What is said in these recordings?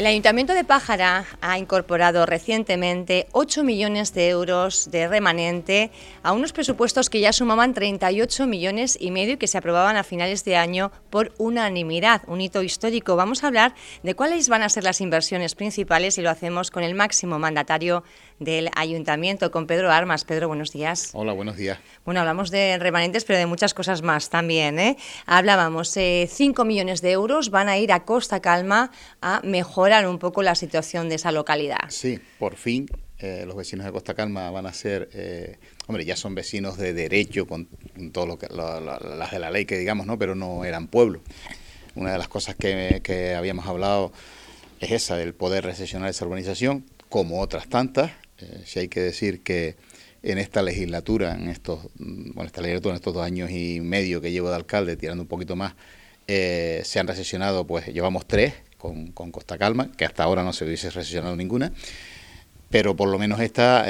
El Ayuntamiento de Pájara ha incorporado recientemente 8 millones de euros de remanente a unos presupuestos que ya sumaban 38 millones y medio y que se aprobaban a finales de año por unanimidad, un hito histórico. Vamos a hablar de cuáles van a ser las inversiones principales y lo hacemos con el máximo mandatario del Ayuntamiento, con Pedro Armas. Pedro, buenos días. Hola, buenos días. Bueno, hablamos de remanentes, pero de muchas cosas más también, ¿eh? Hablábamos, 5 millones de euros van a ir a Costa Calma a mejorar un poco la situación de esa localidad. Sí, por fin los vecinos de Costa Calma van a ser, hombre, ya son vecinos de derecho con todo lo que las de la ley que digamos, ¿no? Pero no eran pueblo. Una de las cosas que habíamos hablado es esa, el poder recesionar esa urbanización, como otras tantas. Si hay que decir que en esta legislatura, en estos 2 años y medio que llevo de alcalde, tirando un poquito más, se han recesionado, pues llevamos 3. Con Costa Calma, que hasta ahora no se hubiese recesionado ninguna, pero por lo menos esta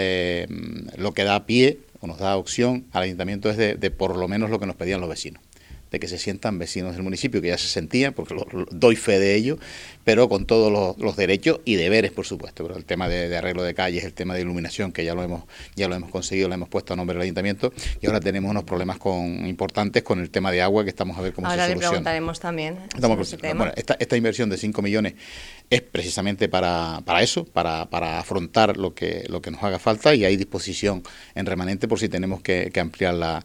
lo que da pie o nos da opción al ayuntamiento es de por lo menos lo que nos pedían los vecinos, de que se sientan vecinos del municipio, que ya se sentían, porque doy fe de ello, pero con todos los derechos y deberes, por supuesto, pero el tema de arreglo de calles, el tema de iluminación, que ya lo hemos conseguido, lo hemos puesto a nombre del ayuntamiento, y ahora tenemos unos problemas importantes con el tema de agua, que estamos a ver cómo ahora se soluciona. Ahora le preguntaremos también. Bueno, esta inversión de 5 millones es precisamente para eso, para afrontar lo que nos haga falta, y hay disposición en remanente por si tenemos que ampliar la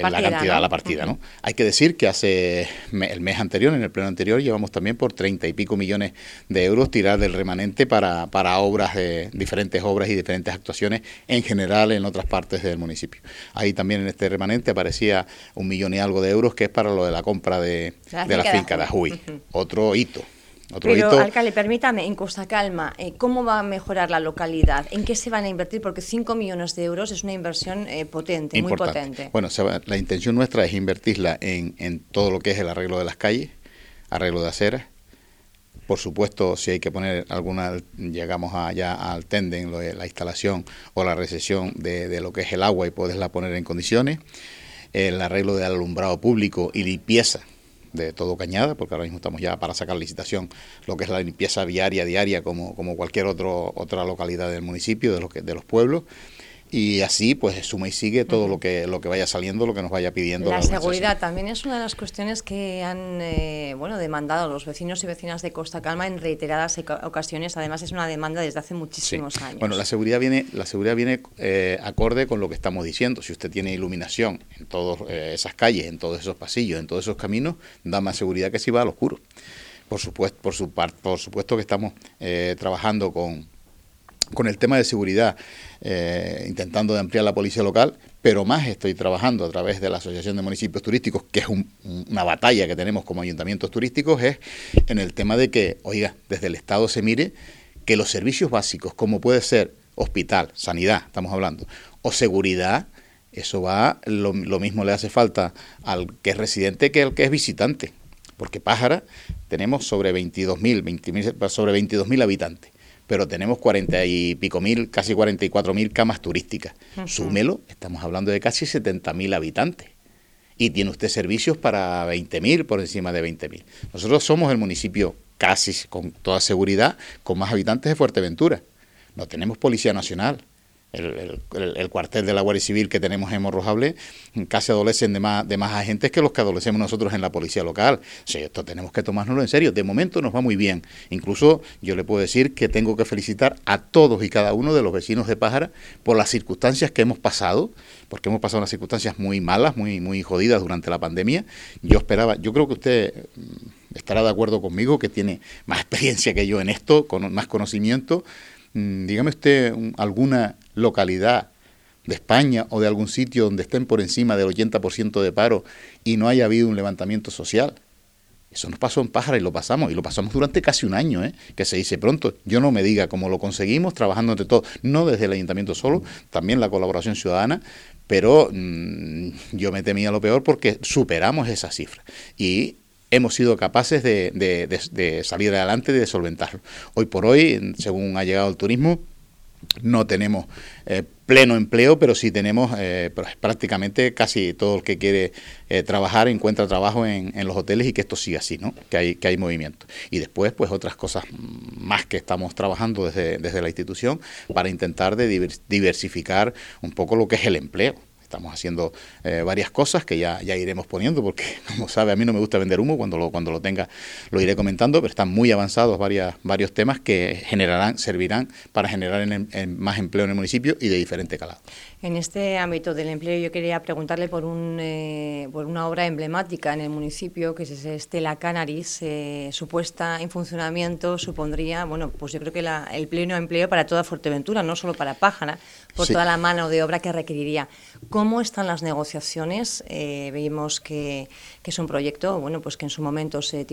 cantidad, ¿no? La partida, ¿no? Hay que decir que el mes anterior, en el pleno anterior, llevamos también por 30 y pico millones de euros tirar del remanente para obras, diferentes obras y diferentes actuaciones en general en otras partes del municipio. Ahí también en este remanente aparecía 1 millón y algo de euros, que es para lo de la compra de la finca de Ajuy. Otro hito. Pero, alcalde, permítame, en Costa Calma, ¿cómo va a mejorar la localidad? ¿En qué se van a invertir? Porque 5 millones de euros es una inversión potente, importante. Muy potente. Bueno, la intención nuestra es invertirla en todo lo que es el arreglo de las calles, arreglo de aceras. Por supuesto, si hay que poner alguna, llegamos allá al tenden, la instalación o la recesión de lo que es el agua, y poderla poner en condiciones. El arreglo del alumbrado público y limpieza de todo Cañada, porque ahora mismo estamos ya para sacar licitación lo que es la limpieza viaria diaria, como cualquier otra localidad del municipio, de los pueblos. Y así, pues, suma y sigue todo lo que vaya saliendo, lo que nos vaya pidiendo. La seguridad también es una de las cuestiones que han demandado los vecinos y vecinas de Costa Calma en reiteradas ocasiones. Además, es una demanda desde hace muchísimos años. Bueno, la seguridad viene acorde con lo que estamos diciendo. Si usted tiene iluminación en todas esas calles, en todos esos pasillos, en todos esos caminos, da más seguridad que si va al oscuro. Por supuesto que estamos trabajando con el tema de seguridad, intentando de ampliar la policía local, pero más estoy trabajando a través de la Asociación de Municipios Turísticos, que es una batalla que tenemos como ayuntamientos turísticos, es en el tema de que, oiga, desde el Estado se mire que los servicios básicos, como puede ser hospital, sanidad, estamos hablando, o seguridad, eso va, lo mismo le hace falta al que es residente que al que es visitante, porque Pájara tenemos sobre 22.000 habitantes, pero tenemos 40 y pico mil, casi 44.000 camas turísticas. Uh-huh. Súmelo, estamos hablando de casi 70.000 habitantes. Y tiene usted servicios para 20.000, por encima de 20.000. Nosotros somos el municipio, casi con toda seguridad, con más habitantes de Fuerteventura. No tenemos Policía Nacional. El cuartel de la Guardia Civil que tenemos en Morrojable casi adolecen de más agentes que los que adolecemos nosotros en la policía local. O sea, esto tenemos que tomárnoslo en serio. De momento nos va muy bien. Incluso yo le puedo decir que tengo que felicitar a todos y cada uno de los vecinos de Pájara por las circunstancias que hemos pasado, porque hemos pasado unas circunstancias muy malas, muy, muy jodidas durante la pandemia. Yo creo que usted estará de acuerdo conmigo, que tiene más experiencia que yo en esto, con más conocimiento. Dígame usted alguna localidad de España o de algún sitio donde estén por encima del 80% de paro y no haya habido un levantamiento social. Eso nos pasó en Pájara, y lo pasamos durante casi un año, que se dice pronto. Yo no me diga cómo lo conseguimos, trabajando entre todos, no desde el ayuntamiento solo, también la colaboración ciudadana, pero yo me temía lo peor porque superamos esa cifra y hemos sido capaces de salir adelante y de solventarlo. Hoy por hoy, según ha llegado el turismo, no tenemos pleno empleo, pero sí tenemos prácticamente casi todo el que quiere trabajar encuentra trabajo en los hoteles, y que esto siga así, ¿no? Que hay movimiento. Y después, pues, otras cosas más que estamos trabajando desde la institución para intentar de diversificar un poco lo que es el empleo. Estamos haciendo varias cosas que ya iremos poniendo, porque, como sabe, a mí no me gusta vender humo. Cuando lo tenga lo iré comentando, pero están muy avanzados varios temas que servirán para generar más empleo en el municipio y de diferente calado. En este ámbito del empleo, yo quería preguntarle por una obra emblemática en el municipio, que es Estela Canaris. Su puesta en funcionamiento supondría, bueno, pues yo creo que el pleno empleo para toda Fuerteventura, no solo para Pájara, por sí, toda la mano de obra que requeriría. ¿Cómo están las negociaciones? Vimos que es un proyecto, bueno, pues que en su momento se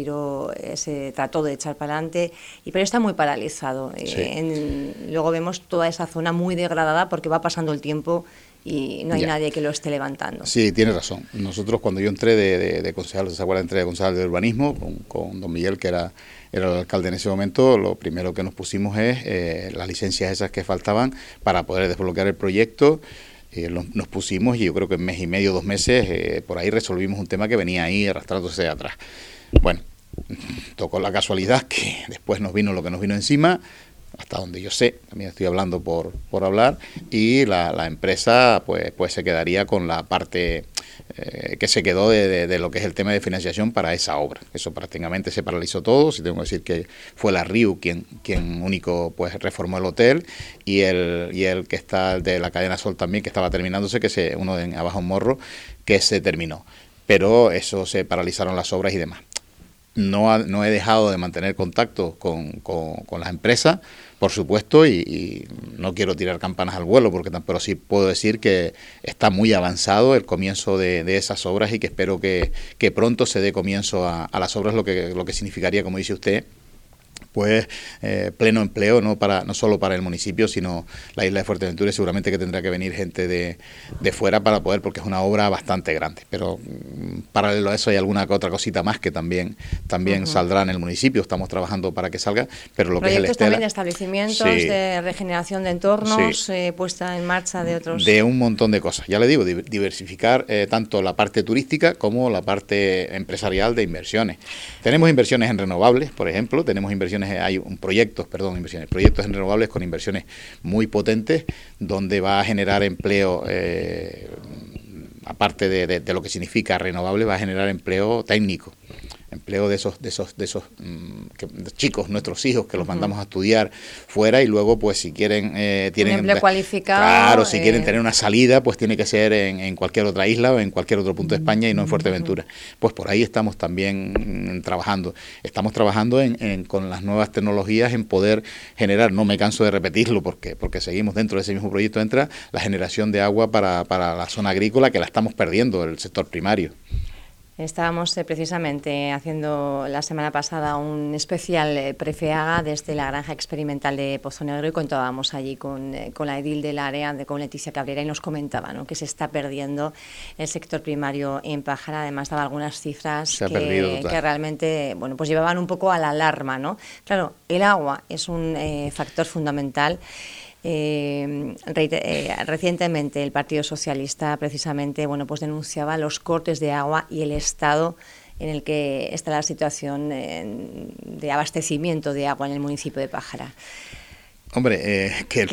trató de echar para adelante, pero está muy paralizado. Sí. Luego vemos toda esa zona muy degradada porque va pasando el tiempo y no hay nadie que lo esté levantando. Sí, tiene razón. Nosotros, cuando yo entré de concejal, ¿se acuerdan? Entré de concejal de urbanismo con don Miguel, que era el alcalde en ese momento. Lo primero que nos pusimos es las licencias esas que faltaban para poder desbloquear el proyecto. Nos pusimos, y yo creo que en mes y medio, 2 meses, por ahí resolvimos un tema que venía ahí arrastrándose de atrás. Bueno, tocó la casualidad que después nos vino lo que nos vino encima, hasta donde yo sé, también estoy hablando por hablar, y la empresa pues se quedaría con la parte que se quedó de lo que es el tema de financiación para esa obra. Eso prácticamente se paralizó todo. Si tengo que decir que fue la Riu quien único, pues, reformó el hotel, y el que está de la cadena Sol también, que estaba terminándose, que se uno de abajo en Morro, que se terminó, pero eso se paralizaron las obras y demás. No he dejado de mantener contacto con las empresas, por supuesto, y no quiero tirar campanas al vuelo, pero sí puedo decir que está muy avanzado el comienzo de esas obras, y que espero que pronto se dé comienzo a las obras, lo que significaría, como dice usted, pues pleno empleo, no solo para el municipio, sino la isla de Fuerteventura, y seguramente que tendrá que venir gente de fuera para poder, porque es una obra bastante grande. Pero paralelo a eso hay alguna otra cosita más que también saldrá en el municipio. Estamos trabajando para que salga, pero lo que es el Estela... Proyectos también de establecimientos, sí, de regeneración de entornos, sí, puesta en marcha de otros... De un montón de cosas. Ya le digo, diversificar tanto la parte turística como la parte empresarial de inversiones. Tenemos inversiones en renovables, por ejemplo, proyectos en renovables con inversiones muy potentes, donde va a generar empleo, aparte de lo que significa renovables, va a generar empleo técnico, empleo de esos chicos, nuestros hijos, que los mandamos a estudiar fuera, y luego, pues, si quieren tienen un empleo cualificado, claro, si quieren tener una salida, pues tiene que ser en cualquier otra isla o en cualquier otro punto de España, y no en Fuerteventura. Pues por ahí estamos también trabajando. Estamos trabajando con las nuevas tecnologías, en poder generar, no me canso de repetirlo, porque seguimos dentro de ese mismo proyecto, entra la generación de agua para la zona agrícola, que la estamos perdiendo, el sector primario. Estábamos precisamente haciendo la semana pasada un especial Prefeaga desde la granja experimental de Pozo Negro, y contábamos allí con la edil del área, con Leticia Cabrera, y nos comentaba, ¿no?, que se está perdiendo el sector primario en Pájara. Además, daba algunas cifras que realmente, bueno, pues llevaban un poco a la alarma, ¿no? Claro, el agua es un factor fundamental. Recientemente el Partido Socialista, precisamente, bueno, pues denunciaba los cortes de agua y el estado en el que está la situación de abastecimiento de agua en el municipio de Pájara. Hombre, que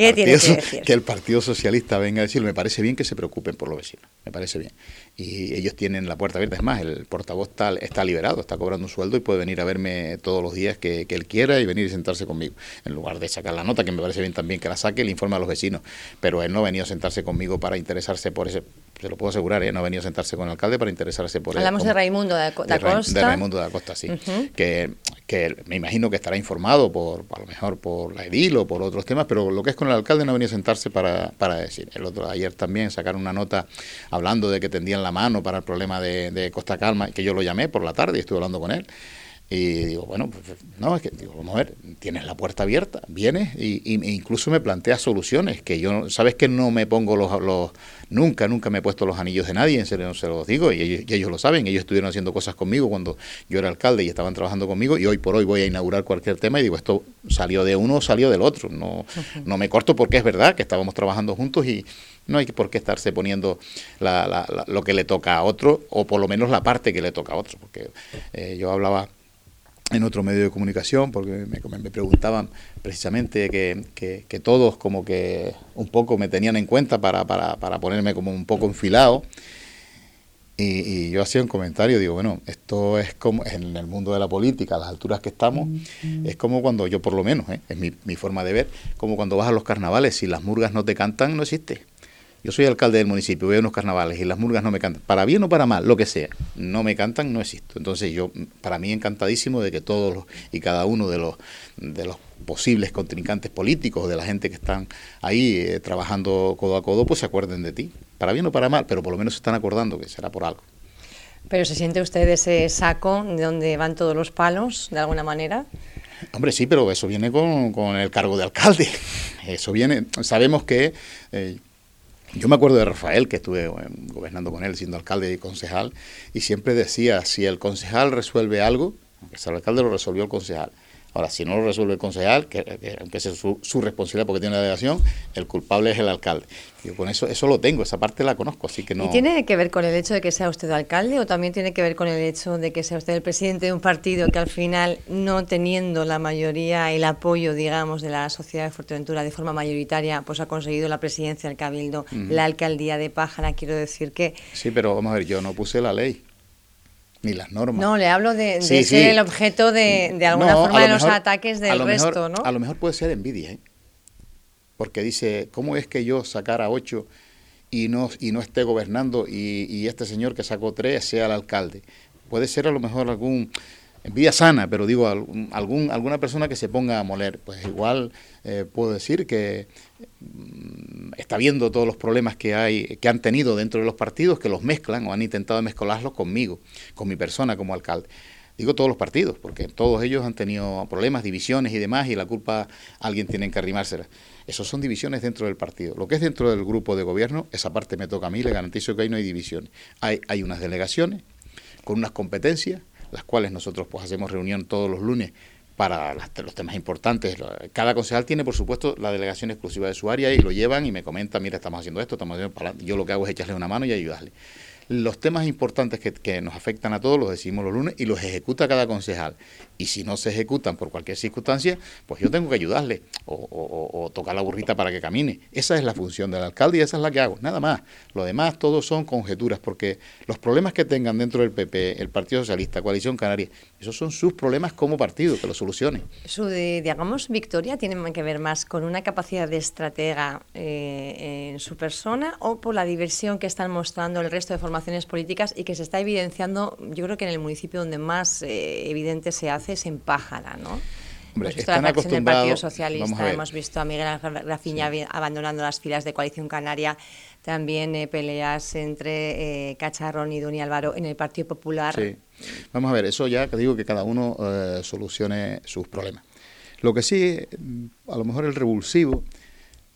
el Partido Socialista venga a decir, me parece bien que se preocupen por los vecinos, me parece bien. Y ellos tienen la puerta abierta. Es más, el portavoz está liberado, está cobrando un sueldo y puede venir a verme todos los días que él quiera, y venir y sentarse conmigo. En lugar de sacar la nota, que me parece bien también que la saque, le informa a los vecinos. Pero él no ha venido a sentarse conmigo para interesarse por ese... Se lo puedo asegurar, no ha venido a sentarse con el alcalde para interesarse por... Hablamos de Raimundo de Acosta. De Raimundo de Acosta, sí. Que me imagino que estará informado, a lo mejor por la edil o por otros temas, pero lo que es con el alcalde no ha venido a sentarse para decir. El otro, ayer también, sacaron una nota hablando de que tendían la mano para el problema de Costa Calma, que yo lo llamé por la tarde y estuve hablando con él. Y digo, bueno, pues, no, es que, digo, vamos a ver, tienes la puerta abierta, vienes e incluso me planteas soluciones, que yo, sabes que no me pongo nunca me he puesto los anillos de nadie, en serio, no se los digo, y ellos lo saben, ellos estuvieron haciendo cosas conmigo cuando yo era alcalde y estaban trabajando conmigo, y hoy por hoy voy a inaugurar cualquier tema y digo, esto salió de uno, salió del otro, no me corto porque es verdad que estábamos trabajando juntos y no hay por qué estarse poniendo lo que le toca a otro, o por lo menos la parte que le toca a otro, porque yo hablaba en otro medio de comunicación, porque me preguntaban precisamente que todos como que un poco me tenían en cuenta para ponerme como un poco enfilado, y yo hacía un comentario, digo, bueno, esto es como en el mundo de la política, a las alturas que estamos, es como cuando yo por lo menos, es mi forma de ver, como cuando vas a los carnavales, si las murgas no te cantan, no existe. Yo soy alcalde del municipio, voy a unos carnavales y las murgas no me cantan, para bien o para mal, lo que sea, no me cantan, no existo. Entonces yo, para mí, encantadísimo de que todos y cada uno de los posibles contrincantes políticos, de la gente que están ahí trabajando codo a codo, pues se acuerden de ti, para bien o para mal, pero por lo menos se están acordando, que será por algo. ¿Pero se siente usted ese saco de donde van todos los palos, de alguna manera? Hombre, sí, pero eso viene con el cargo de alcalde, eso viene, sabemos que... Yo me acuerdo de Rafael, que estuve gobernando con él, siendo alcalde y concejal, y siempre decía, si el concejal resuelve algo, aunque sea el alcalde, lo resolvió el concejal. Ahora, si no lo resuelve el concejal, que aunque sea su responsabilidad porque tiene la delegación, el culpable es el alcalde. Yo con eso lo tengo, esa parte la conozco, así que no... ¿Y tiene que ver con el hecho de que sea usted alcalde o también tiene que ver con el hecho de que sea usted el presidente de un partido que al final, no teniendo la mayoría, el apoyo, digamos, de la sociedad de Fuerteventura de forma mayoritaria, pues ha conseguido la presidencia del Cabildo, la alcaldía de Pájara, quiero decir que... Sí, pero vamos a ver, yo no puse la ley. Ni las normas. No, le hablo de ser el objeto de alguna forma de los ataques del resto, ¿no? A lo mejor puede ser envidia, ¿eh? Porque dice, ¿cómo es que yo sacara 8 y no esté gobernando y este señor que sacó 3 sea el alcalde? Puede ser a lo mejor algún... envidia sana, pero digo, alguna persona que se ponga a moler. Pues igual puedo decir que está viendo todos los problemas que han tenido dentro de los partidos, que los mezclan o han intentado mezclarlos conmigo, con mi persona como alcalde. Digo todos los partidos, porque todos ellos han tenido problemas, divisiones y demás, y la culpa alguien tiene que arrimársela. Esos son divisiones dentro del partido. Lo que es dentro del grupo de gobierno, esa parte me toca a mí, le garantizo que ahí no hay divisiones. Hay unas delegaciones con unas competencias, las cuales nosotros pues hacemos reunión todos los lunes para los temas importantes. Cada concejal tiene, por supuesto, la delegación exclusiva de su área y lo llevan y me comentan, mira, estamos haciendo esto, estamos haciendo para adelante. Yo lo que hago es echarle una mano y ayudarle. Los temas importantes que nos afectan a todos los decimos los lunes y los ejecuta cada concejal. Y si no se ejecutan por cualquier circunstancia, pues yo tengo que ayudarle o tocar la burrita para que camine. Esa es la función del alcalde y esa es la que hago, nada más. Lo demás, todo son conjeturas, porque los problemas que tengan dentro del PP, el Partido Socialista, Coalición Canaria, esos son sus problemas como partido, que los solucionen. Su, digamos, victoria tiene que ver más con una capacidad de estratega en su persona o por la diversión que están mostrando el resto de formación políticas y que se está evidenciando, yo creo que en el municipio donde más evidente se hace es en Pájara, ¿no? Hombre, pues están acostumbrados. En el Partido Socialista hemos visto a Miguel Rafiña abandonando las filas de Coalición Canaria, también peleas entre Cacharrón y Dunia Álvaro en el Partido Popular. Sí. Vamos a ver, eso ya digo que cada uno solucione sus problemas. Lo que sí, a lo mejor el revulsivo,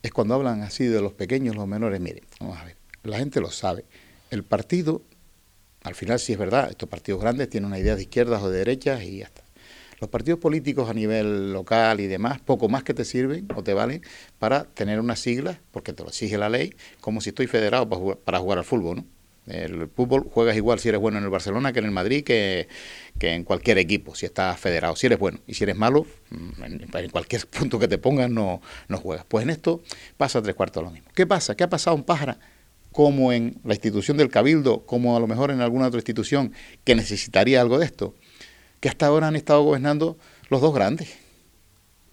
es cuando hablan así de los pequeños, los menores. Miren, vamos a ver, la gente lo sabe. El partido, al final sí es verdad, estos partidos grandes tienen una idea de izquierdas o de derechas y ya está. Los partidos políticos a nivel local y demás, poco más que te sirven o te valen para tener unas siglas, porque te lo exige la ley, como si estoy federado para jugar al fútbol, ¿no? El fútbol juegas igual si eres bueno en el Barcelona que en el Madrid, que en cualquier equipo, si estás federado, si eres bueno. Y si eres malo, en cualquier punto que te pongan no juegas. Pues en esto pasa 3/4 lo mismo. ¿Qué pasa? ¿Qué ha pasado en Pájara? Como en la institución del Cabildo, como a lo mejor en alguna otra institución que necesitaría algo de esto, que hasta ahora han estado gobernando los dos grandes.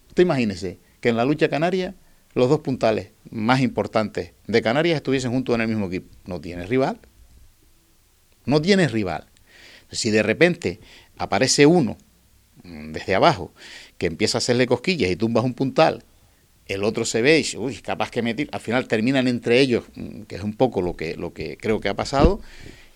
Usted imagínese que en la lucha canaria los dos puntales más importantes de Canarias estuviesen juntos en el mismo equipo. No tienes rival. No tienes rival. Si de repente aparece uno desde abajo que empieza a hacerle cosquillas y tumbas un puntal, el otro se ve y dice, uy, capaz que me tira. Al final terminan entre ellos, que es un poco lo que creo que ha pasado,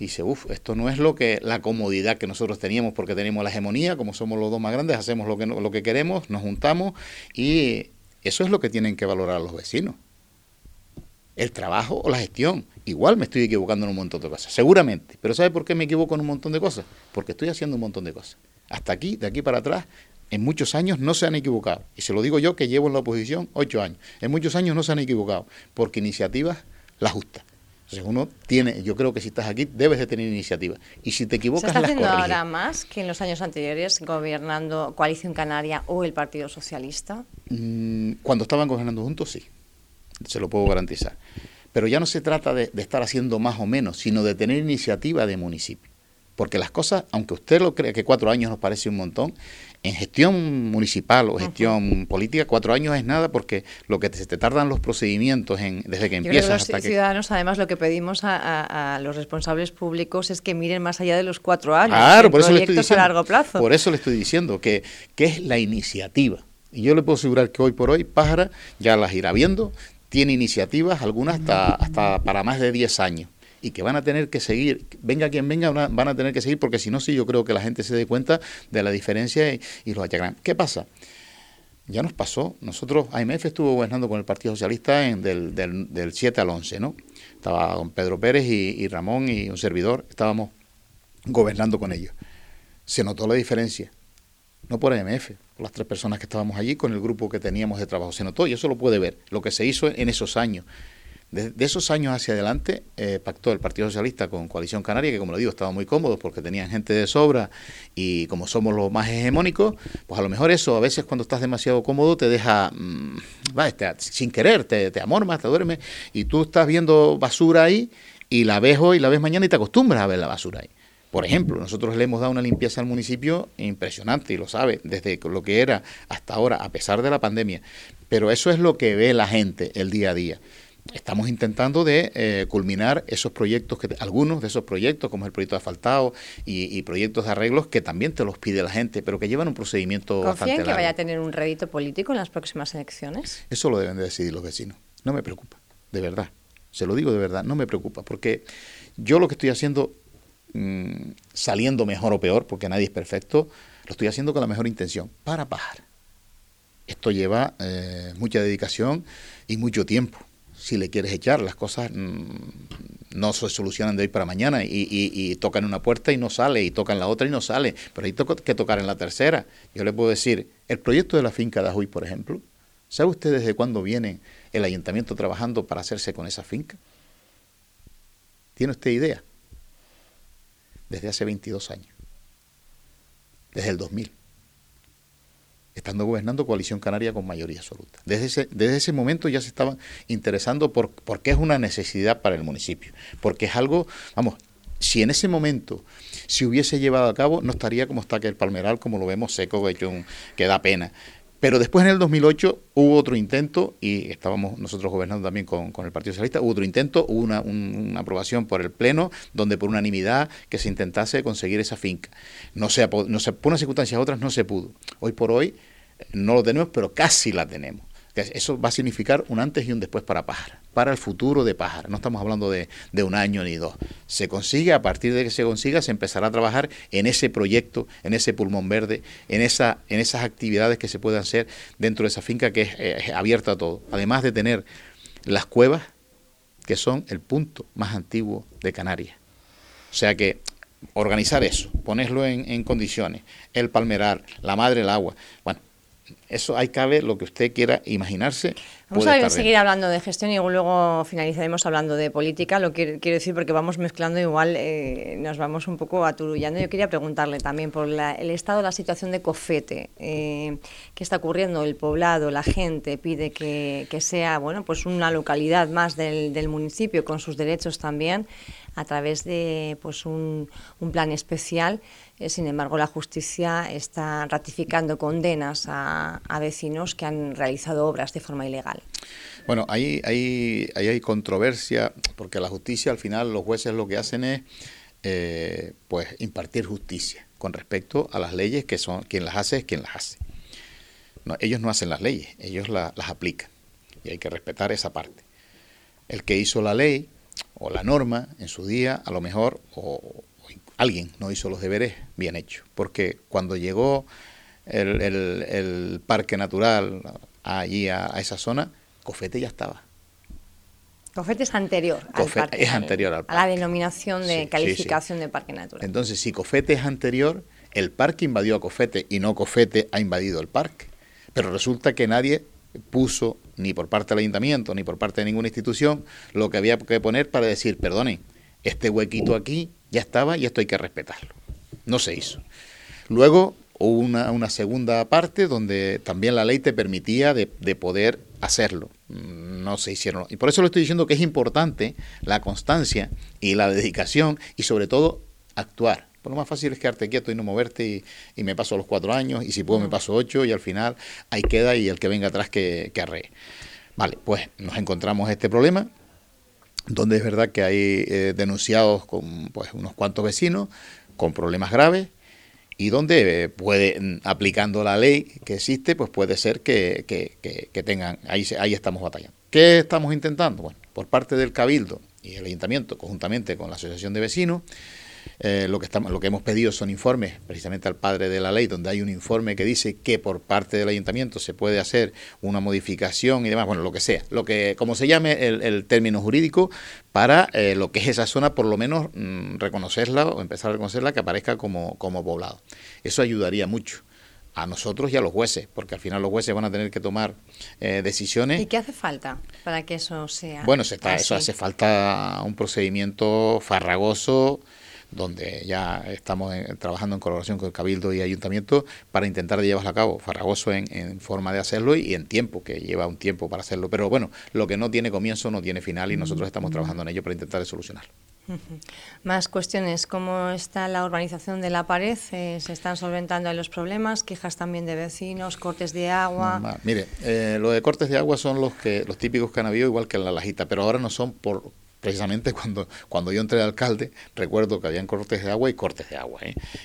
y dice, uff, esto no es lo que la comodidad que nosotros teníamos, porque tenemos la hegemonía, como somos los dos más grandes, hacemos lo que queremos, nos juntamos, y eso es lo que tienen que valorar los vecinos, el trabajo o la gestión. Igual me estoy equivocando en un montón de cosas, seguramente, pero ¿sabe por qué me equivoco en un montón de cosas? Porque estoy haciendo un montón de cosas. Hasta aquí, de aquí para atrás, en muchos años no se han equivocado, y se lo digo yo que llevo en la oposición 8 años, en muchos años no se han equivocado, porque iniciativas las justas. Entonces uno tiene, yo creo que si estás aquí debes de tener iniciativa, y si te equivocas las corriges. ¿Se está haciendo ahora más que en los años anteriores gobernando Coalición Canaria o el Partido Socialista? Cuando estaban gobernando juntos, sí, se lo puedo garantizar. Pero ya no se trata de estar haciendo más o menos, sino de tener iniciativa de municipio. Porque las cosas, aunque usted lo crea que 4 años nos parece un montón, en gestión municipal o gestión política, 4 años es nada, porque lo que se te tardan los procedimientos desde que empiezas hasta que... Los ciudadanos, además, lo que pedimos a los responsables públicos es que miren más allá de los 4 años. Claro, por eso le estoy diciendo, a largo plazo. Por eso le estoy diciendo que es la iniciativa. Y yo le puedo asegurar que hoy por hoy Pájara ya las irá viendo, tiene iniciativas, algunas hasta para más de 10 años, y que van a tener que seguir, venga quien venga, van a tener que seguir, porque si no, sí, yo creo que la gente se dé cuenta de la diferencia y los achacarán. ¿Qué pasa? Ya nos pasó, nosotros, AMF estuvo gobernando con el Partido Socialista del 7 al 11, ¿no? Estaba don Pedro Pérez y Ramón y un servidor, estábamos gobernando con ellos. Se notó la diferencia. No por AMF, por las 3 personas que estábamos allí, con el grupo que teníamos de trabajo. Se notó, y eso lo puede ver, lo que se hizo en esos años. De esos años hacia adelante pactó el Partido Socialista con Coalición Canaria, que como le digo, estaban muy cómodos porque tenían gente de sobra, y como somos los más hegemónicos, pues a lo mejor eso a veces cuando estás demasiado cómodo te deja, sin querer, te amormas, te duermes, y tú estás viendo basura ahí, y la ves hoy, la ves mañana, y te acostumbras a ver la basura ahí. Por ejemplo, nosotros le hemos dado una limpieza al municipio impresionante, y lo sabe, desde lo que era hasta ahora, a pesar de la pandemia. Pero eso es lo que ve la gente el día a día. Estamos intentando de culminar esos proyectos, algunos de esos proyectos, como el proyecto de asfaltado y proyectos de arreglos, que también te los pide la gente, pero que llevan un procedimiento bastante largo. ¿Confían que vaya a tener un rédito político en las próximas elecciones? Eso lo deben de decidir los vecinos. No me preocupa, de verdad. Se lo digo de verdad, no me preocupa, porque yo lo que estoy haciendo... saliendo mejor o peor, porque nadie es perfecto, lo estoy haciendo con la mejor intención, para Pájara. Esto lleva mucha dedicación y mucho tiempo. Si le quieres echar, las cosas no se solucionan de hoy para mañana, y tocan una puerta y no sale, y tocan la otra y no sale, pero hay que tocar en la tercera. Yo le puedo decir, el proyecto de la finca de Ajuy, por ejemplo, ¿sabe usted desde cuándo viene el ayuntamiento trabajando para hacerse con esa finca? ¿Tiene usted idea? Desde hace 22 años, desde el 2000, estando gobernando Coalición Canaria con mayoría absoluta. Desde ese momento ya se estaban interesando porque es una necesidad para el municipio, porque es algo, vamos, si en ese momento se hubiese llevado a cabo, no estaría como está, que el palmeral, como lo vemos, seco, hecho que da pena. Pero después, en el 2008, hubo otro intento, y estábamos nosotros gobernando también con el Partido Socialista, hubo otro intento, hubo una aprobación por el Pleno, donde por unanimidad que se intentase conseguir esa finca. No se, por unas circunstancias u otras no se pudo. Hoy por hoy no lo tenemos, pero casi la tenemos. Eso va a significar un antes y un después para Pájara, para el futuro de Pájara. No estamos hablando de 1 año ni 2. Se consigue, a partir de que se consiga, se empezará a trabajar en ese proyecto, en ese pulmón verde, en esas actividades que se puedan hacer dentro de esa finca, que es abierta a todo. Además de tener las cuevas, que son el punto más antiguo de Canarias. O sea que organizar eso, ponerlo en condiciones, el palmerar, la madre, el agua, bueno, eso ahí cabe lo que usted quiera imaginarse. Vamos a seguir hablando de gestión y luego finalizaremos hablando de política. Lo que quiero decir, porque vamos mezclando, igual nos vamos un poco aturullando. Yo quería preguntarle también por el estado, la situación de Cofete. ¿Qué está ocurriendo? El poblado, la gente pide que sea, bueno, pues una localidad más del municipio, con sus derechos también, a través de pues un plan especial. Sin embargo, la justicia está ratificando condenas a vecinos que han realizado obras de forma ilegal. Bueno, ahí hay controversia, porque la justicia, al final, los jueces lo que hacen es pues impartir justicia con respecto a las leyes, que son quien las hace es quien las hace. No, ellos no hacen las leyes, ellos las aplican, y hay que respetar esa parte. El que hizo la ley, o la norma en su día, a lo mejor, o alguien no hizo los deberes bien hechos. Porque cuando llegó el parque natural allí a esa zona, Cofete ya estaba. Cofete es anterior al parque. Es anterior al parque. A la denominación de calificación de parque natural. Entonces, si Cofete es anterior, el parque invadió a Cofete y no Cofete ha invadido el parque. Pero resulta que nadie puso, ni por parte del ayuntamiento, ni por parte de ninguna institución, lo que había que poner para decir, perdonen, este huequito aquí ya estaba y esto hay que respetarlo. No se hizo. Luego hubo una segunda parte donde también la ley te permitía de poder hacerlo. No se hicieron. Y por eso le estoy diciendo que es importante la constancia y la dedicación y sobre todo actuar. Pues lo más fácil es quedarte quieto y no moverte y me paso los 4 años y si puedo me paso 8 y al final ahí queda y el que venga atrás que arree. Vale, pues nos encontramos este problema donde es verdad que hay denunciados con pues unos cuantos vecinos con problemas graves y donde puede, aplicando la ley que existe, pues puede ser que tengan, ahí estamos batallando. ¿Qué estamos intentando? Bueno, por parte del Cabildo y el Ayuntamiento, conjuntamente con la Asociación de Vecinos, lo que hemos pedido son informes precisamente al padre de la ley, donde hay un informe que dice que por parte del ayuntamiento se puede hacer una modificación y demás, bueno, lo que sea, lo que como se llame el término jurídico para lo que es esa zona, por lo menos reconocerla o empezar a reconocerla que aparezca como poblado. Eso ayudaría mucho a nosotros y a los jueces, porque al final los jueces van a tener que tomar decisiones. ¿Y qué hace falta para que eso sea? Bueno, eso hace falta un procedimiento farragoso, donde ya estamos trabajando en colaboración con el Cabildo y Ayuntamiento para intentar llevarlo a cabo, farragoso en forma de hacerlo y en tiempo, que lleva un tiempo para hacerlo. Pero bueno, lo que no tiene comienzo no tiene final y nosotros estamos trabajando en ello para intentar solucionarlo. Más cuestiones, ¿cómo está la urbanización de La Pared? ¿Se están solventando ahí los problemas? ¿Quejas también de vecinos? ¿Cortes de agua? No, mire, lo de cortes de agua son los típicos que han habido, igual que en La Lajita, pero ahora no son por... Precisamente cuando yo entré de alcalde, recuerdo que habían cortes de agua y cortes de agua,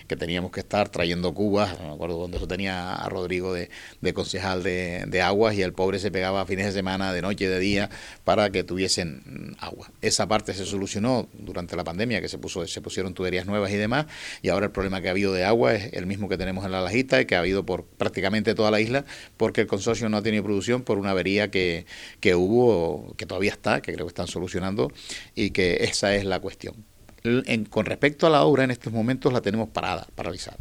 que teníamos que estar trayendo cubas, no me acuerdo cuando eso tenía a Rodrigo de concejal de aguas y el pobre se pegaba a fines de semana, de noche, de día, para que tuviesen agua. Esa parte se solucionó durante la pandemia, que se pusieron tuberías nuevas y demás, y ahora el problema que ha habido de agua es el mismo que tenemos en La Lajita y que ha habido por prácticamente toda la isla, porque el consorcio no ha tenido producción por una avería que hubo, que todavía está, que creo que están solucionando, y que esa es la cuestión. Con respecto a la obra, en estos momentos la tenemos paralizada.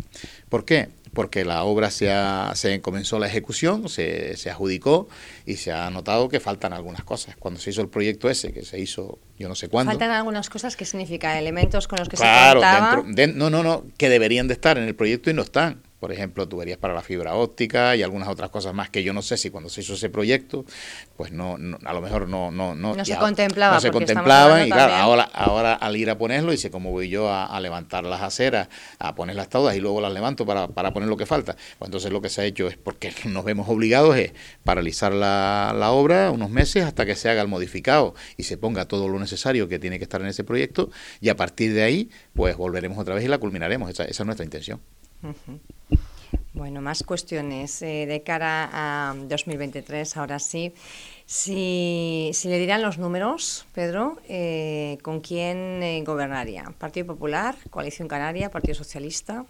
¿Por qué? Porque la obra se comenzó la ejecución, se adjudicó y se ha notado que faltan algunas cosas. Cuando se hizo el proyecto ese, que se hizo yo no sé cuándo... Faltan algunas cosas, ¿qué significa? ¿Elementos con los que se contaba? No, que deberían de estar en el proyecto y no están. Por ejemplo, tuberías para la fibra óptica y algunas otras cosas más que yo no sé si cuando se hizo ese proyecto, pues no a lo mejor no se contemplaban y claro, ahora al ir a ponerlo, dice, ¿cómo voy yo a levantar las aceras, a poner las taudas y luego las levanto para poner lo que falta? Pues entonces lo que se ha hecho es, porque nos vemos obligados, es paralizar la obra unos meses hasta que se haga el modificado y se ponga todo lo necesario que tiene que estar en ese proyecto y a partir de ahí, pues volveremos otra vez y la culminaremos. Esa es nuestra intención. Uh-huh. Bueno, más cuestiones de cara a 2023, ahora sí. Si le dieran los números, Pedro, ¿con quién gobernaría? ¿Partido Popular, Coalición Canaria, Partido Socialista?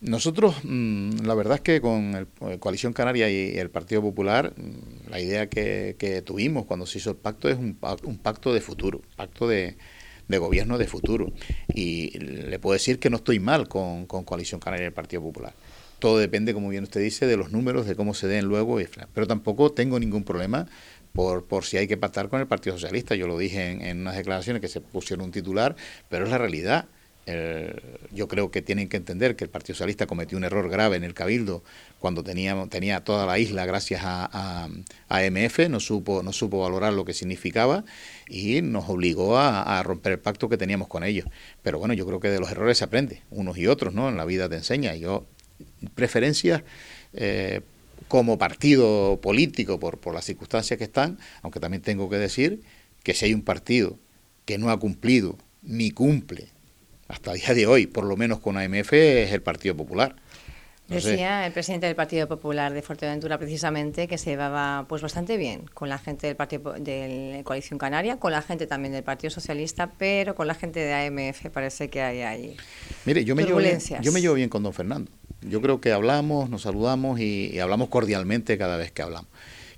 Nosotros, la verdad es que con Coalición Canaria y el Partido Popular, la idea que tuvimos cuando se hizo el pacto es un pacto de futuro, pacto de gobierno de futuro, y le puedo decir que no estoy mal con Coalición Canaria y el Partido Popular. Todo depende, como bien usted dice, de los números, de cómo se den luego, pero tampoco tengo ningún problema por si hay que pactar con el Partido Socialista. Yo lo dije en unas declaraciones que se pusieron un titular, pero es la realidad. Yo creo que tienen que entender que el Partido Socialista cometió un error grave en el Cabildo cuando tenía toda la isla gracias a AMF, no supo valorar lo que significaba y nos obligó a romper el pacto que teníamos con ellos. Pero bueno, yo creo que de los errores se aprende, unos y otros, ¿no? En la vida te enseña. Yo, preferencias como partido político por las circunstancias que están, aunque también tengo que decir que si hay un partido que no ha cumplido ni cumple hasta el día de hoy, por lo menos con AMF, es el Partido Popular. No Decía sé. El presidente del Partido Popular de Fuerteventura precisamente que se llevaba pues bastante bien con la gente del partido de Coalición Canaria, con la gente también del Partido Socialista, pero con la gente de AMF parece que hay ahí. Mire, yo me llevo bien con don Fernando. Yo creo que hablamos, nos saludamos y hablamos cordialmente cada vez que hablamos.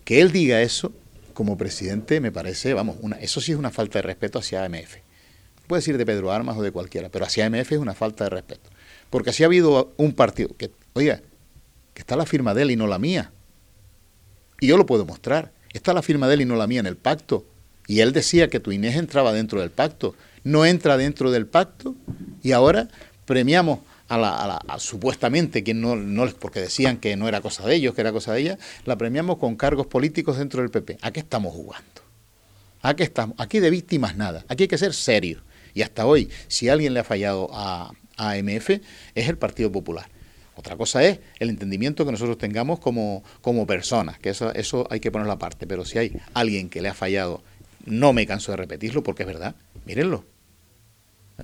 Que él diga eso como presidente me parece, eso sí es una falta de respeto hacia AMF. Puede decir de Pedro Armas o de cualquiera, pero hacia AMF es una falta de respeto. Porque así ha habido un partido que, oiga, que está la firma de él y no la mía. Y yo lo puedo mostrar. Está la firma de él y no la mía en el pacto. Y él decía que tu Inés entraba dentro del pacto. No entra dentro del pacto y ahora premiamos a supuestamente, que no, porque decían que no era cosa de ellos, que era cosa de ella, la premiamos con cargos políticos dentro del PP. ¿A qué estamos jugando? ¿A qué estamos? Aquí de víctimas nada. Aquí hay que ser serios. Y hasta hoy, si alguien le ha fallado a AMF, es el Partido Popular. Otra cosa es el entendimiento que nosotros tengamos como personas, que eso hay que ponerlo aparte. Pero si hay alguien que le ha fallado, no me canso de repetirlo porque es verdad, mírenlo.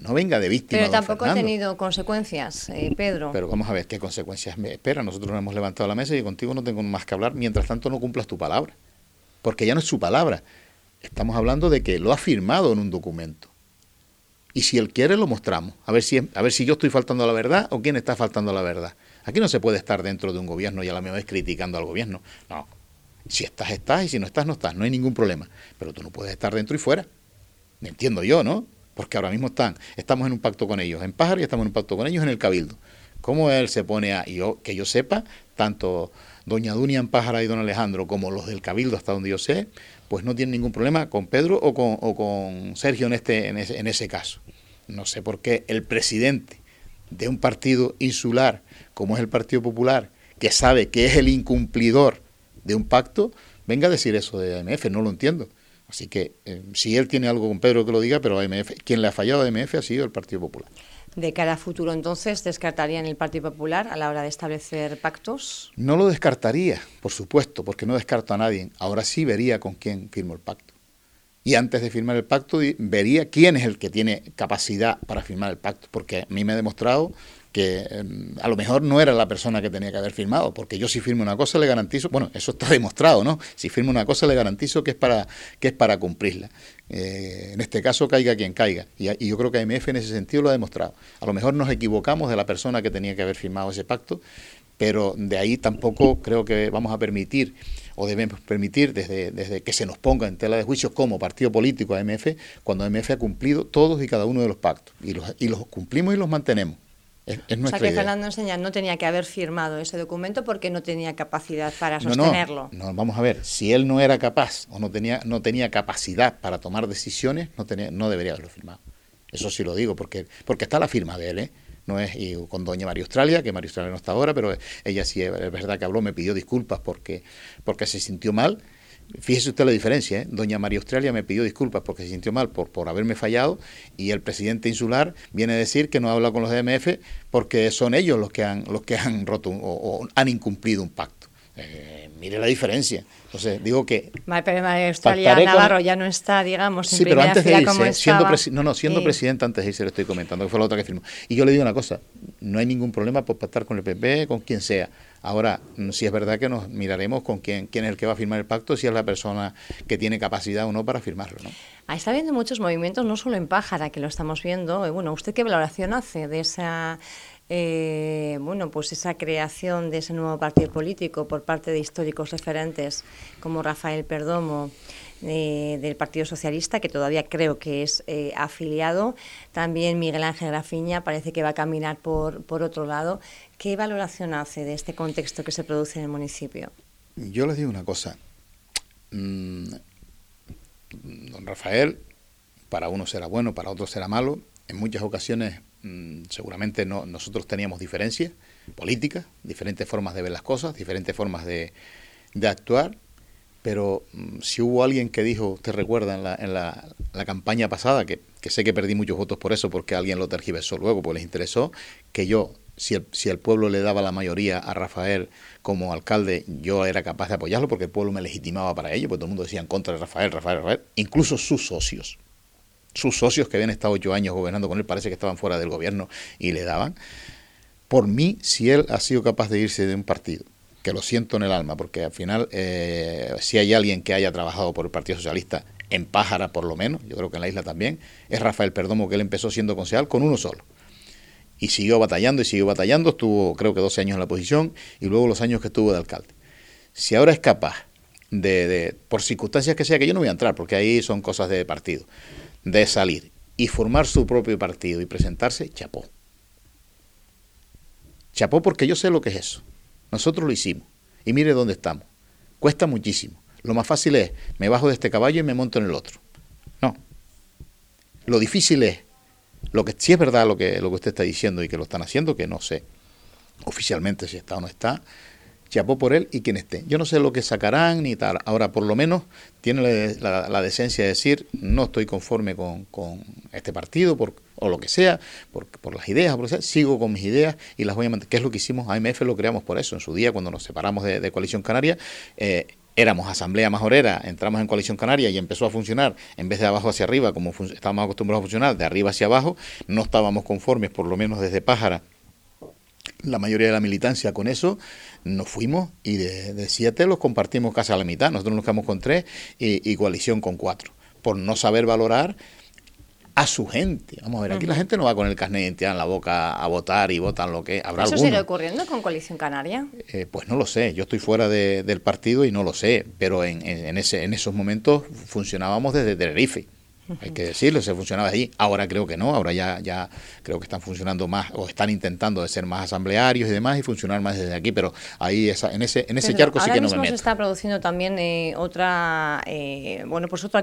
No venga de víctima. Pero tampoco ha tenido consecuencias, Pedro. Pero vamos a ver qué consecuencias me esperan. Nosotros nos hemos levantado a la mesa y contigo no tengo más que hablar mientras tanto no cumplas tu palabra. Porque ya no es su palabra. Estamos hablando de que lo ha firmado en un documento. Y si él quiere lo mostramos. A ver si yo estoy faltando a la verdad o quién está faltando a la verdad. Aquí no se puede estar dentro de un gobierno y a la misma vez criticando al gobierno. No. Si estás, estás y si no estás, no estás. No hay ningún problema. Pero tú no puedes estar dentro y fuera. Me entiendo yo, ¿no? Porque ahora mismo estamos en un pacto con ellos en Pájara y estamos en un pacto con ellos en el Cabildo. ¿Cómo él se pone que yo sepa, tanto doña Dunia en Pájara y don Alejandro como los del Cabildo, hasta donde yo sé, pues no tienen ningún problema con Pedro o con Sergio en ese caso? No sé por qué el presidente de un partido insular, como es el Partido Popular, que sabe que es el incumplidor de un pacto, venga a decir eso de AMF, no lo entiendo. Así que si él tiene algo con Pedro que lo diga, pero AMF, quien le ha fallado a AMF ha sido el Partido Popular. ¿De cara a futuro entonces descartarían el Partido Popular a la hora de establecer pactos? No lo descartaría, por supuesto, porque no descarto a nadie. Ahora sí vería con quién firmo el pacto. Y antes de firmar el pacto vería quién es el que tiene capacidad para firmar el pacto, porque a mí me ha demostrado que a lo mejor no era la persona que tenía que haber firmado, porque yo si firmo una cosa le garantizo, bueno, eso está demostrado, ¿no? Si firmo una cosa le garantizo que es para cumplirla. En este caso caiga quien caiga, y yo creo que AMF en ese sentido lo ha demostrado. A lo mejor nos equivocamos de la persona que tenía que haber firmado ese pacto, pero de ahí tampoco creo que vamos a permitir, o debemos permitir desde que se nos ponga en tela de juicio como partido político AMF, cuando AMF ha cumplido todos y cada uno de los pactos, y los cumplimos y los mantenemos. Es nuestra idea. Fernando Enseña no tenía que haber firmado ese documento porque no tenía capacidad para sostenerlo. No, vamos a ver, si él no era capaz o no tenía capacidad para tomar decisiones, no debería haberlo firmado. Eso sí lo digo, porque está la firma de él, ¿eh? No es y con doña María Australia, que María Australia no está ahora, pero ella sí es verdad que habló, me pidió disculpas porque se sintió mal. Fíjese usted la diferencia, ¿eh? Doña María Australia me pidió disculpas porque se sintió mal por haberme fallado, y el presidente insular viene a decir que no habla con los de AMF porque son ellos los que han roto o han incumplido un pacto. Mire la diferencia. Entonces digo que María Australia Navarro ya no está, digamos, en sí, pero antes de irse, como siendo presidente antes de irse, lo estoy comentando, que fue la otra que firmó. Y yo le digo una cosa, no hay ningún problema por pactar con el PP, con quien sea. Ahora, si es verdad que nos miraremos con quién es el que va a firmar el pacto, si es la persona que tiene capacidad o no para firmarlo, ¿no? Ahí está habiendo muchos movimientos, no solo en Pájara, que lo estamos viendo. Bueno, ¿usted qué valoración hace de esa esa creación de ese nuevo partido político por parte de históricos referentes como Rafael Perdomo del Partido Socialista, que todavía creo que es afiliado? También Miguel Rafiña parece que va a caminar por otro lado. ¿Qué valoración hace de este contexto que se produce en el municipio? Yo les digo una cosa. Don Rafael, para uno será bueno, para otro será malo. En muchas ocasiones seguramente nosotros teníamos diferencias políticas, diferentes formas de ver las cosas, diferentes formas de actuar, pero si hubo alguien que dijo, usted recuerda en la campaña pasada, que sé que perdí muchos votos por eso, porque alguien lo tergiversó luego, porque les interesó, que yo, si el pueblo le daba la mayoría a Rafael como alcalde, yo era capaz de apoyarlo porque el pueblo me legitimaba para ello, porque todo el mundo decía en contra de Rafael, incluso sus socios que habían estado 8 años gobernando con él, parece que estaban fuera del gobierno y le daban. por mí si él ha sido capaz de irse de un partido, que lo siento en el alma, porque al final si hay alguien que haya trabajado por el Partido Socialista, en Pájara por lo menos, yo creo que en la isla también, es Rafael Perdomo, que él empezó siendo concejal con uno solo. Y siguió batallando, estuvo creo que 12 años en la posición y luego los años que estuvo de alcalde. Si ahora es capaz de por circunstancias que sea, que yo no voy a entrar porque ahí son cosas de partido, de salir y formar su propio partido y presentarse, chapó. Chapó, porque yo sé lo que es eso. Nosotros lo hicimos y mire dónde estamos. Cuesta muchísimo. Lo más fácil es, me bajo de este caballo y me monto en el otro. No. Lo difícil es, lo que sí es verdad lo que usted está diciendo y que lo están haciendo, que no sé oficialmente si está o no está, chapó por él y quien esté. Yo no sé lo que sacarán ni tal. Ahora, por lo menos, tiene la decencia de decir, no estoy conforme con este partido o lo que sea, por las ideas, por lo que sea, sigo con mis ideas y las voy a mantener. ¿Qué es lo que hicimos? AMF lo creamos por eso. En su día, cuando nos separamos de Coalición Canaria, éramos asamblea majorera, entramos en Coalición Canaria y empezó a funcionar, en vez de abajo hacia arriba, como estábamos acostumbrados a funcionar, de arriba hacia abajo. No estábamos conformes, por lo menos desde Pájara, la mayoría de la militancia con eso. Nos fuimos y de 7 los compartimos casi a la mitad. Nosotros nos quedamos con 3 y Coalición con 4, por no saber valorar a su gente. Vamos a ver, aquí la gente no va con el carnet de identidad en la boca a votar y votan lo que habrá. ¿Eso sigue ocurriendo con Coalición Canaria? Pues no lo sé, yo estoy fuera del partido y no lo sé, pero en esos momentos funcionábamos desde Tenerife. Hay que decirlo, se funcionaba allí. Ahora creo que no, ahora ya creo que están funcionando más, o están intentando de ser más asamblearios y demás y funcionar más desde aquí, pero ahí en ese charco sí que no me meto. Ahora mismo se está produciendo también otra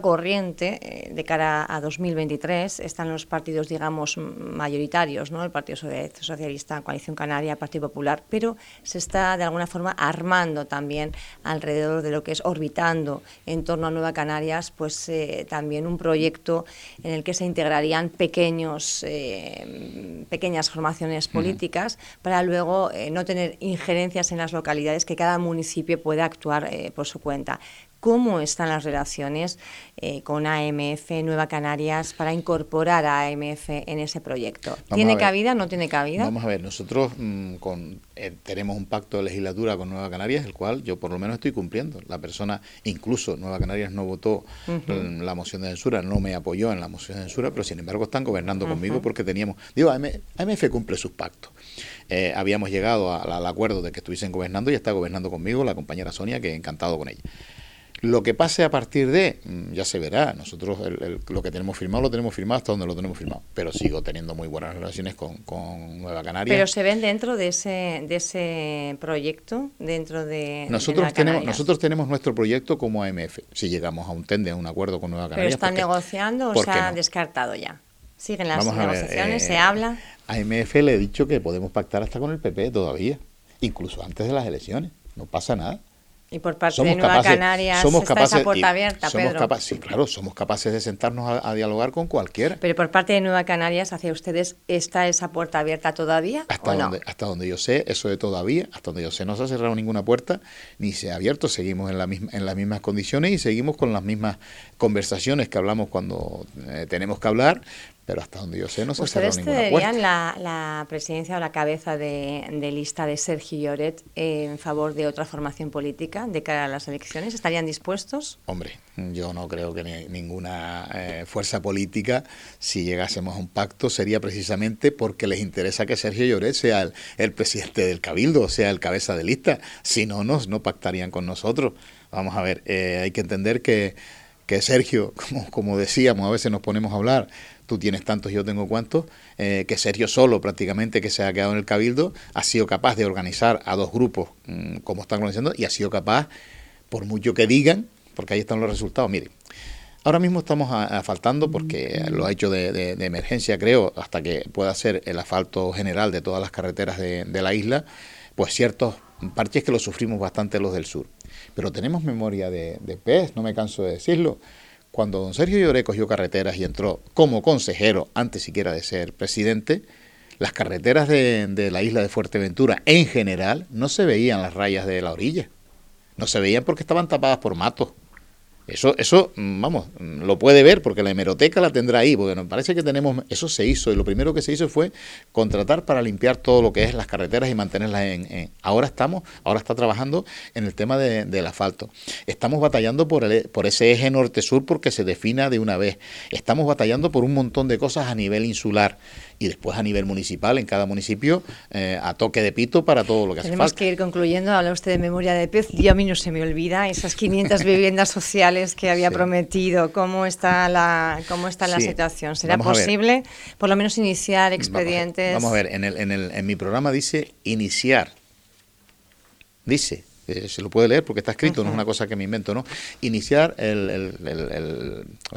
corriente de cara a 2023. Están los partidos, digamos, mayoritarios, ¿no? El Partido Socialista, Coalición Canaria, Partido Popular, pero se está de alguna forma armando también alrededor de lo que es orbitando en torno a Nueva Canarias, pues también un proyecto en el que se integrarían pequeñas formaciones políticas para luego no tener injerencias en las localidades, que cada municipio pueda actuar por su cuenta. ¿Cómo están las relaciones con AMF, Nueva Canarias, para incorporar a AMF en ese proyecto? ¿Tiene cabida, no tiene cabida? Vamos a ver, nosotros tenemos un pacto de legislatura con Nueva Canarias, el cual yo por lo menos estoy cumpliendo. La persona, incluso Nueva Canarias no votó la moción de censura, no me apoyó en la moción de censura, pero sin embargo están gobernando conmigo porque teníamos... Digo, AMF cumple sus pactos. Habíamos llegado al acuerdo de que estuviesen gobernando y está gobernando conmigo la compañera Sonia, que he encantado con ella. Lo que pase a partir de, ya se verá. Nosotros lo que tenemos firmado, lo tenemos firmado hasta donde lo tenemos firmado. Pero sigo teniendo muy buenas relaciones con Nueva Canarias. ¿Pero se ven dentro de ese proyecto, dentro de Nueva Canarias? Nosotros tenemos nuestro proyecto como AMF, si llegamos a un tender, a un acuerdo con Nueva Canarias. ¿Pero están negociando o se ha descartado ya? ¿Siguen las negociaciones? ¿Se habla? A AMF le he dicho que podemos pactar hasta con el PP todavía, incluso antes de las elecciones. No pasa nada. Y por parte de Nueva Canarias está esa puerta abierta, Pedro. Sí, claro, somos capaces de sentarnos a dialogar con cualquiera. Pero por parte de Nueva Canarias, hacia ustedes, ¿está esa puerta abierta todavía o no? Hasta donde yo sé, eso de todavía, hasta donde yo sé, no se ha cerrado ninguna puerta, ni se ha abierto. Seguimos en las mismas condiciones y seguimos con las mismas conversaciones que hablamos cuando tenemos que hablar. Pero hasta donde yo sé no se ha cerrado ninguna puerta. ¿Ustedes cederían la presidencia o la cabeza de lista de Sergio Lloret en favor de otra formación política de cara a las elecciones? ¿Estarían dispuestos? Hombre, yo no creo que ninguna fuerza política, si llegásemos a un pacto, sería precisamente porque les interesa que Sergio Lloret sea el presidente del Cabildo, o sea, el cabeza de lista. Si no, no pactarían con nosotros. Vamos a ver, hay que entender que Sergio, como decíamos, a veces nos ponemos a hablar, tú tienes tantos, yo tengo cuantos, que Sergio solo prácticamente, que se ha quedado en el Cabildo, ha sido capaz de organizar a dos grupos como están organizando, y ha sido capaz, por mucho que digan, porque ahí están los resultados. Mire, ahora mismo estamos asfaltando porque lo ha hecho de emergencia, creo, hasta que pueda ser el asfalto general de todas las carreteras de la isla, pues ciertos parches que los sufrimos bastante los del sur. Pero tenemos memoria de pez, no me canso de decirlo. Cuando don Sergio Lloret cogió carreteras y entró como consejero, antes siquiera de ser presidente, las carreteras de la isla de Fuerteventura en general no se veían las rayas de la orilla. No se veían porque estaban tapadas por matos. Eso, vamos, lo puede ver porque la hemeroteca la tendrá ahí, porque nos parece que tenemos... Eso se hizo, y lo primero que se hizo fue contratar para limpiar todo lo que es las carreteras y mantenerlas en... Ahora está trabajando en el tema del asfalto. Estamos batallando por ese eje norte-sur porque se defina de una vez. Estamos batallando por un montón de cosas a nivel insular. Y después a nivel municipal, en cada municipio, a toque de pito para todo lo que hace falta. Tenemos que ir concluyendo. Habla usted de memoria de pez. Y a mí no se me olvida esas 500 viviendas sociales que había prometido. ¿Cómo está la situación? ¿Será posible, por lo menos, iniciar expedientes? Vamos a ver. En mi programa dice iniciar. Dice. Se lo puede leer porque está escrito, no es una cosa que me invento, ¿no? Iniciar el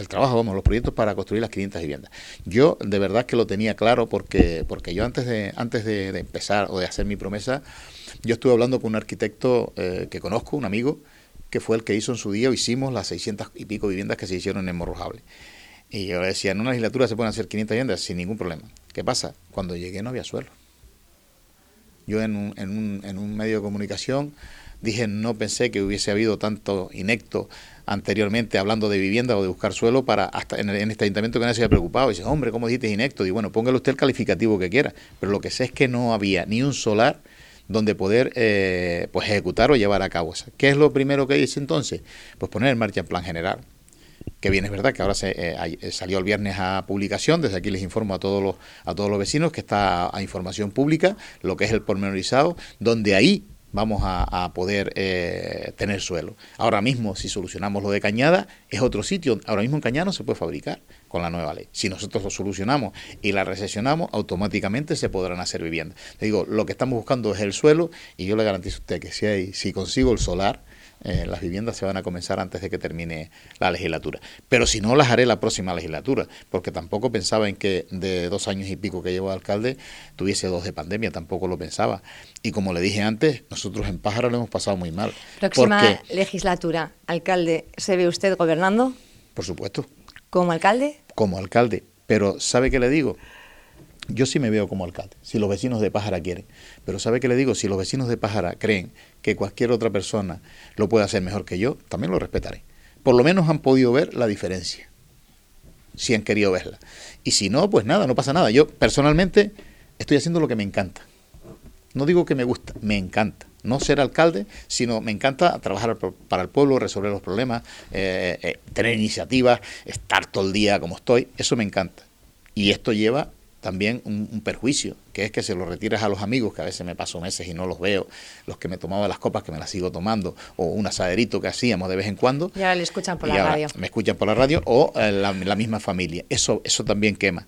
trabajo, los proyectos para construir las 500 viviendas. Yo de verdad que lo tenía claro porque yo antes de empezar o de hacer mi promesa, yo estuve hablando con un arquitecto que conozco, un amigo, que fue el que hizo en su día, o hicimos las 600 y pico viviendas que se hicieron en Morrojable. Y yo le decía, en una legislatura se pueden hacer 500 viviendas sin ningún problema. ¿Qué pasa? Cuando llegué no había suelo. Yo en un medio de comunicación... Dije, no pensé que hubiese habido tanto inepto anteriormente hablando de vivienda o de buscar suelo para hasta en este ayuntamiento que nadie se había preocupado. Dice, hombre, ¿cómo dijiste inepto? Digo, bueno, póngale usted el calificativo que quiera. Pero lo que sé es que no había ni un solar donde poder ejecutar o llevar a cabo. O sea, ¿qué es lo primero que hice entonces? Pues poner en marcha el plan general. Que bien, es verdad que ahora salió el viernes a publicación. Desde aquí les informo a todos los vecinos que está a información pública, lo que es el pormenorizado, donde ahí vamos a poder tener suelo. Ahora mismo, si solucionamos lo de Cañada, es otro sitio. Ahora mismo en Cañada no se puede fabricar con la nueva ley. Si nosotros lo solucionamos y la recesionamos, automáticamente se podrán hacer viviendas. Le digo, lo que estamos buscando es el suelo, y yo le garantizo a usted que si consigo el solar, las viviendas se van a comenzar antes de que termine la legislatura. Pero si no, las haré la próxima legislatura, porque tampoco pensaba en que de 2 años y pico que llevo de alcalde tuviese 2 de pandemia, tampoco lo pensaba. Y como le dije antes, nosotros en Pájara lo hemos pasado muy mal. Próxima legislatura, alcalde, ¿se ve usted gobernando? Por supuesto. ¿Como alcalde? Como alcalde, pero ¿sabe qué le digo? Yo sí me veo como alcalde, si los vecinos de Pájara quieren. Pero ¿sabe qué le digo? Si los vecinos de Pájara creen que cualquier otra persona lo puede hacer mejor que yo, también lo respetaré. Por lo menos han podido ver la diferencia, si han querido verla. Y si no, pues nada, no pasa nada. Yo personalmente estoy haciendo lo que me encanta. No digo que me gusta, me encanta. No ser alcalde, sino me encanta trabajar para el pueblo, resolver los problemas, tener iniciativas, estar todo el día como estoy. Eso me encanta. Y esto lleva también un perjuicio, que es que se lo retiras a los amigos, que a veces me paso meses y no los veo, los que me tomaba las copas, que me las sigo tomando, o un asaderito que hacíamos de vez en cuando. Y ahora le escuchan por la radio. Me escuchan por la radio o la misma familia. Eso también quema.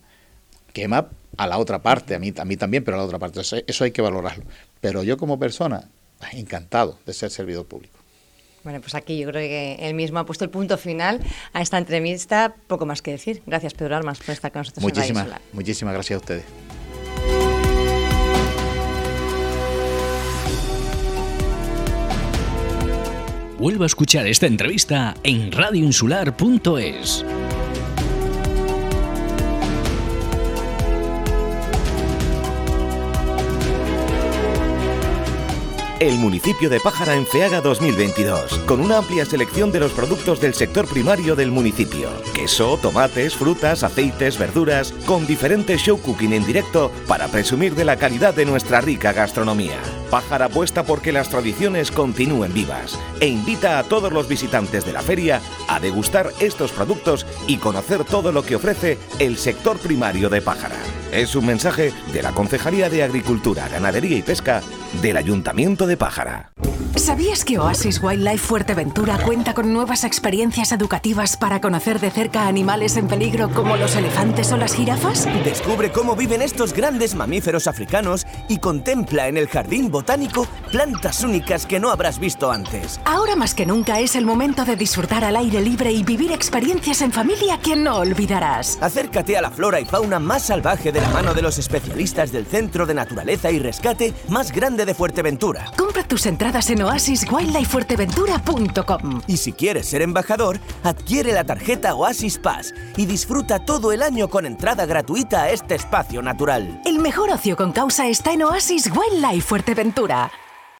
Quema a la otra parte, a mí también, pero a la otra parte. Eso hay que valorarlo. Pero yo como persona, encantado de ser servidor público. Bueno, pues aquí yo creo que él mismo ha puesto el punto final a esta entrevista. Poco más que decir. Gracias, Pedro Armas, por estar con nosotros. Muchísimas gracias a ustedes. Vuelva a escuchar esta entrevista en radioinsular.es. El municipio de Pájara en Feaga 2022, con una amplia selección de los productos del sector primario del municipio. Queso, tomates, frutas, aceites, verduras, con diferentes show cooking en directo para presumir de la calidad de nuestra rica gastronomía. Pájara apuesta porque las tradiciones continúen vivas e invita a todos los visitantes de la feria a degustar estos productos y conocer todo lo que ofrece el sector primario de Pájara. Es un mensaje de la Concejalía de Agricultura, Ganadería y Pesca del Ayuntamiento de Pájara. ¿Sabías que Oasis Wildlife Fuerteventura cuenta con nuevas experiencias educativas para conocer de cerca animales en peligro como los elefantes o las jirafas? Descubre cómo viven estos grandes mamíferos africanos y contempla en el jardín botánico plantas únicas que no habrás visto antes. Ahora más que nunca es el momento de disfrutar al aire libre y vivir experiencias en familia que no olvidarás. Acércate a la flora y fauna más salvaje de la mano de los especialistas del Centro de Naturaleza y Rescate más grande de Fuerteventura. Compra tus entradas en oasiswildlifefuerteventura.com. Y si quieres ser embajador, adquiere la tarjeta Oasis Pass y disfruta todo el año con entrada gratuita a este espacio natural. El mejor ocio con causa está en Oasis Wildlife Fuerteventura.